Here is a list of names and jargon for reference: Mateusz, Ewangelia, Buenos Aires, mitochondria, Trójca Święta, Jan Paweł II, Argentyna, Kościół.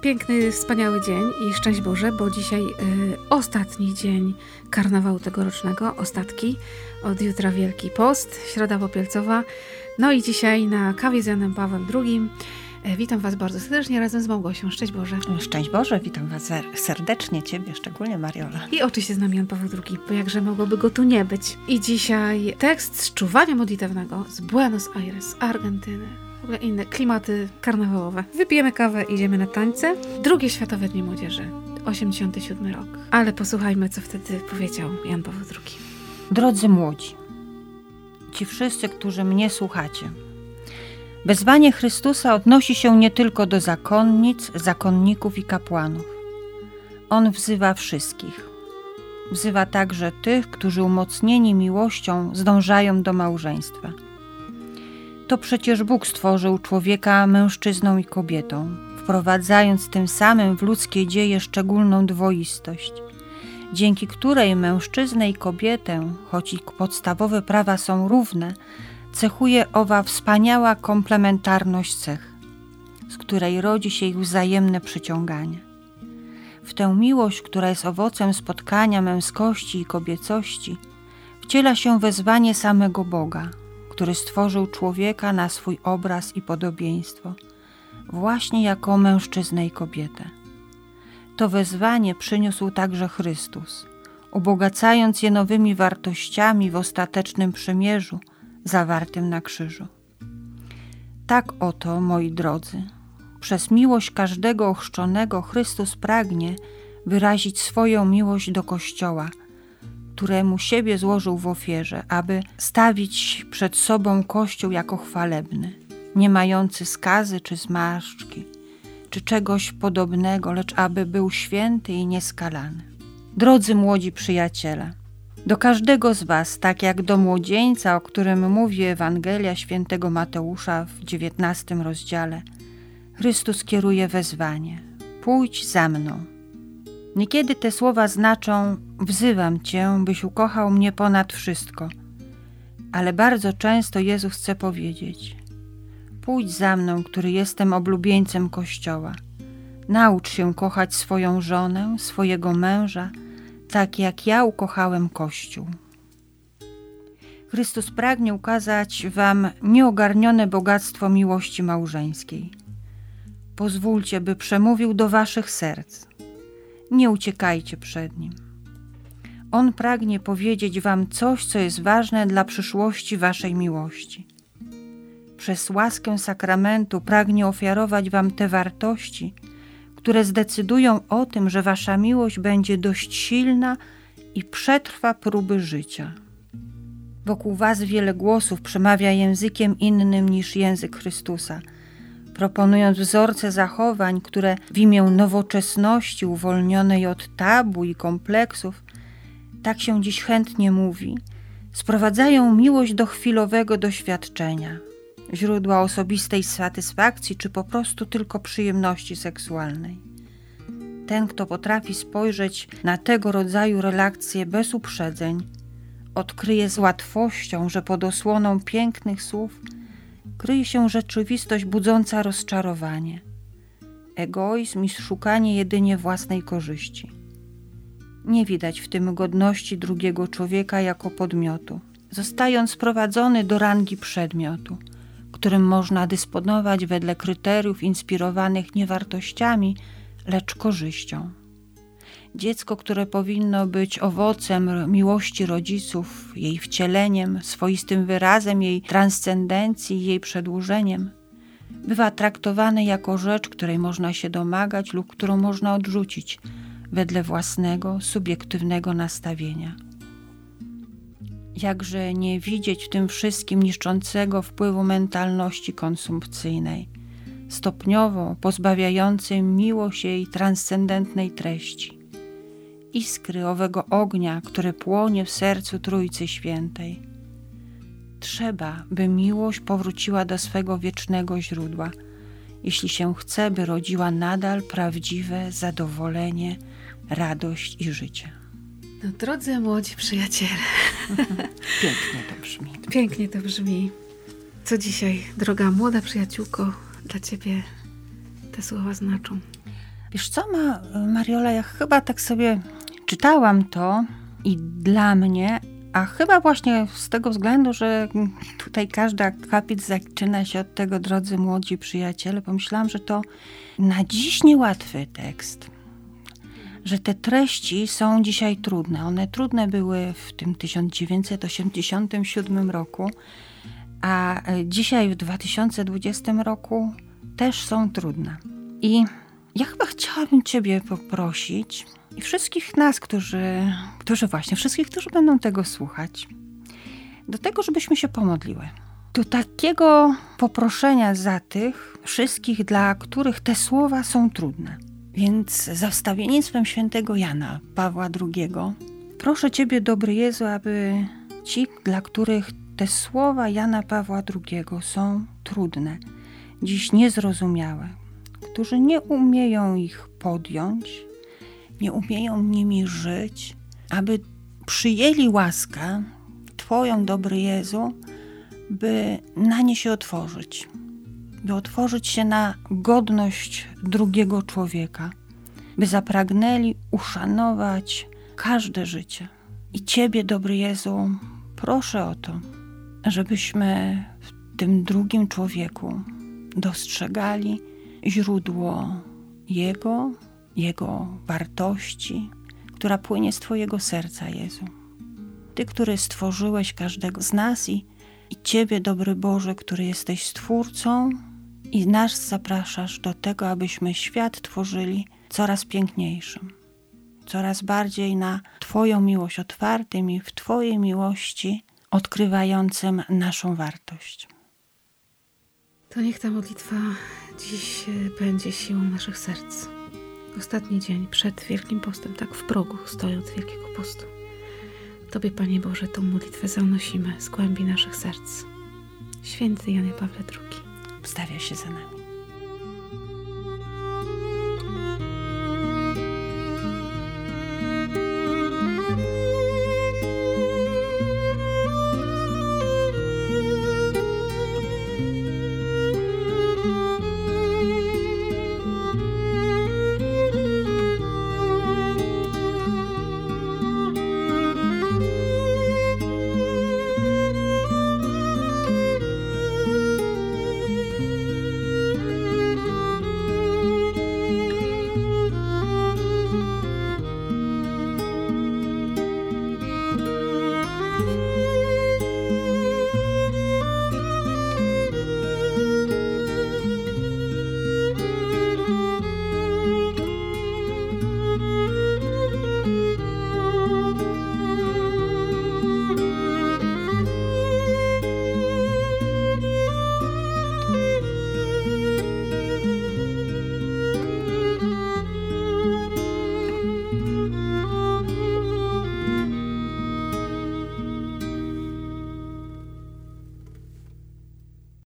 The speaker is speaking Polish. Piękny, wspaniały dzień i szczęść Boże, bo dzisiaj ostatni dzień karnawału tegorocznego, ostatki, od jutra Wielki Post, Środa Popielcowa, no i dzisiaj na kawie z Janem Pawłem II. Witam Was bardzo serdecznie razem z Małgosią. Szczęść Boże. Szczęść Boże, witam Was serdecznie, Ciebie, szczególnie Mariola. I oczywiście z nami Jan Paweł II, bo jakże mogłoby go tu nie być. I dzisiaj tekst z czuwania modlitewnego z Buenos Aires, Argentyny. W ogóle inne klimaty karnawałowe. Wypijemy kawę, idziemy na tańce. Drugie Światowe Dni Młodzieży, 1987 rok. Ale posłuchajmy, co wtedy powiedział Jan Paweł II. Drodzy młodzi, ci wszyscy, którzy mnie słuchacie, wezwanie Chrystusa odnosi się nie tylko do zakonnic, zakonników i kapłanów. On wzywa wszystkich. Wzywa także tych, którzy umocnieni miłością zdążają do małżeństwa. To przecież Bóg stworzył człowieka mężczyzną i kobietą, wprowadzając tym samym w ludzkie dzieje szczególną dwoistość, dzięki której mężczyznę i kobietę, choć ich podstawowe prawa są równe, cechuje owa wspaniała komplementarność cech, z której rodzi się ich wzajemne przyciąganie. W tę miłość, która jest owocem spotkania męskości i kobiecości, wciela się wezwanie samego Boga, który stworzył człowieka na swój obraz i podobieństwo, właśnie jako mężczyznę i kobietę. To wezwanie przyniósł także Chrystus, ubogacając je nowymi wartościami w ostatecznym przymierzu zawartym na krzyżu. Tak oto, moi drodzy, przez miłość każdego ochrzczonego Chrystus pragnie wyrazić swoją miłość do Kościoła, któremu siebie złożył w ofierze, aby stawić przed sobą Kościół jako chwalebny, nie mający skazy czy zmarszczki, czy czegoś podobnego, lecz aby był święty i nieskalany. Drodzy młodzi przyjaciele, do każdego z was, tak jak do młodzieńca, o którym mówi Ewangelia świętego Mateusza w 19 rozdziale, Chrystus kieruje wezwanie: pójdź za mną. Niekiedy te słowa znaczą: wzywam Cię, byś ukochał mnie ponad wszystko. Ale bardzo często Jezus chce powiedzieć: pójdź za mną, który jestem oblubieńcem Kościoła. Naucz się kochać swoją żonę, swojego męża, tak jak ja ukochałem Kościół. Chrystus pragnie ukazać Wam nieogarnione bogactwo miłości małżeńskiej. Pozwólcie, by przemówił do Waszych serc. Nie uciekajcie przed Nim. On pragnie powiedzieć Wam coś, co jest ważne dla przyszłości Waszej miłości. Przez łaskę sakramentu pragnie ofiarować Wam te wartości, które zdecydują o tym, że Wasza miłość będzie dość silna i przetrwa próby życia. Wokół Was wiele głosów przemawia językiem innym niż język Chrystusa, proponując wzorce zachowań, które w imię nowoczesności uwolnionej od tabu i kompleksów, tak się dziś chętnie mówi, sprowadzają miłość do chwilowego doświadczenia, źródła osobistej satysfakcji czy po prostu tylko przyjemności seksualnej. Ten, kto potrafi spojrzeć na tego rodzaju relacje bez uprzedzeń, odkryje z łatwością, że pod osłoną pięknych słów kryje się rzeczywistość budząca rozczarowanie, egoizm i szukanie jedynie własnej korzyści. Nie widać w tym godności drugiego człowieka jako podmiotu, zostając sprowadzony do rangi przedmiotu, którym można dysponować wedle kryteriów inspirowanych nie wartościami, lecz korzyścią. Dziecko, które powinno być owocem miłości rodziców, jej wcieleniem, swoistym wyrazem jej transcendencji, jej przedłużeniem, bywa traktowane jako rzecz, której można się domagać lub którą można odrzucić wedle własnego, subiektywnego nastawienia. Jakże nie widzieć w tym wszystkim niszczącego wpływu mentalności konsumpcyjnej, stopniowo pozbawiającej miłość jej transcendentnej treści, iskry owego ognia, który płonie w sercu Trójcy Świętej. Trzeba, by miłość powróciła do swego wiecznego źródła, jeśli się chce, by rodziła nadal prawdziwe zadowolenie, radość i życie. No, drodzy młodzi przyjaciele. Pięknie to brzmi. Pięknie to brzmi. Co dzisiaj, droga młoda przyjaciółko, dla ciebie te słowa znaczą? Wiesz co, Mariola, ja chyba tak sobie czytałam to i dla mnie, a chyba właśnie z tego względu, że tutaj każdy akapit zaczyna się od tego, drodzy młodzi przyjaciele, pomyślałam, że to na dziś niełatwy tekst. Że te treści są dzisiaj trudne. One trudne były w tym 1987 roku, a dzisiaj w 2020 roku też są trudne. I ja chyba chciałabym ciebie poprosić i wszystkich nas, którzy będą tego słuchać, do tego, żebyśmy się pomodliły. Do takiego poproszenia za tych wszystkich, dla których te słowa są trudne. Więc za wstawiennictwem świętego Jana Pawła II proszę ciebie, dobry Jezu, aby ci, dla których te słowa Jana Pawła II są trudne, dziś niezrozumiałe, którzy nie umieją ich podjąć, nie umieją nimi żyć, aby przyjęli łaskę Twoją, dobry Jezu, by na nie się otworzyć, by otworzyć się na godność drugiego człowieka, by zapragnęli uszanować każde życie. I Ciebie, dobry Jezu, proszę o to, żebyśmy w tym drugim człowieku dostrzegali źródło Jego wartości, która płynie z Twojego serca, Jezu. Ty, który stworzyłeś każdego z nas i Ciebie, dobry Boże, który jesteś Stwórcą i nas zapraszasz do tego, abyśmy świat tworzyli coraz piękniejszym, coraz bardziej na Twoją miłość otwartym i w Twojej miłości odkrywającym naszą wartość. To niech ta modlitwa dziś będzie siłą naszych serc. Ostatni dzień przed Wielkim Postem, tak w progu stojąc Wielkiego Postu. Tobie, Panie Boże, tą modlitwę zanosimy z głębi naszych serc. Święty Janie Pawle II, stawia się za nami.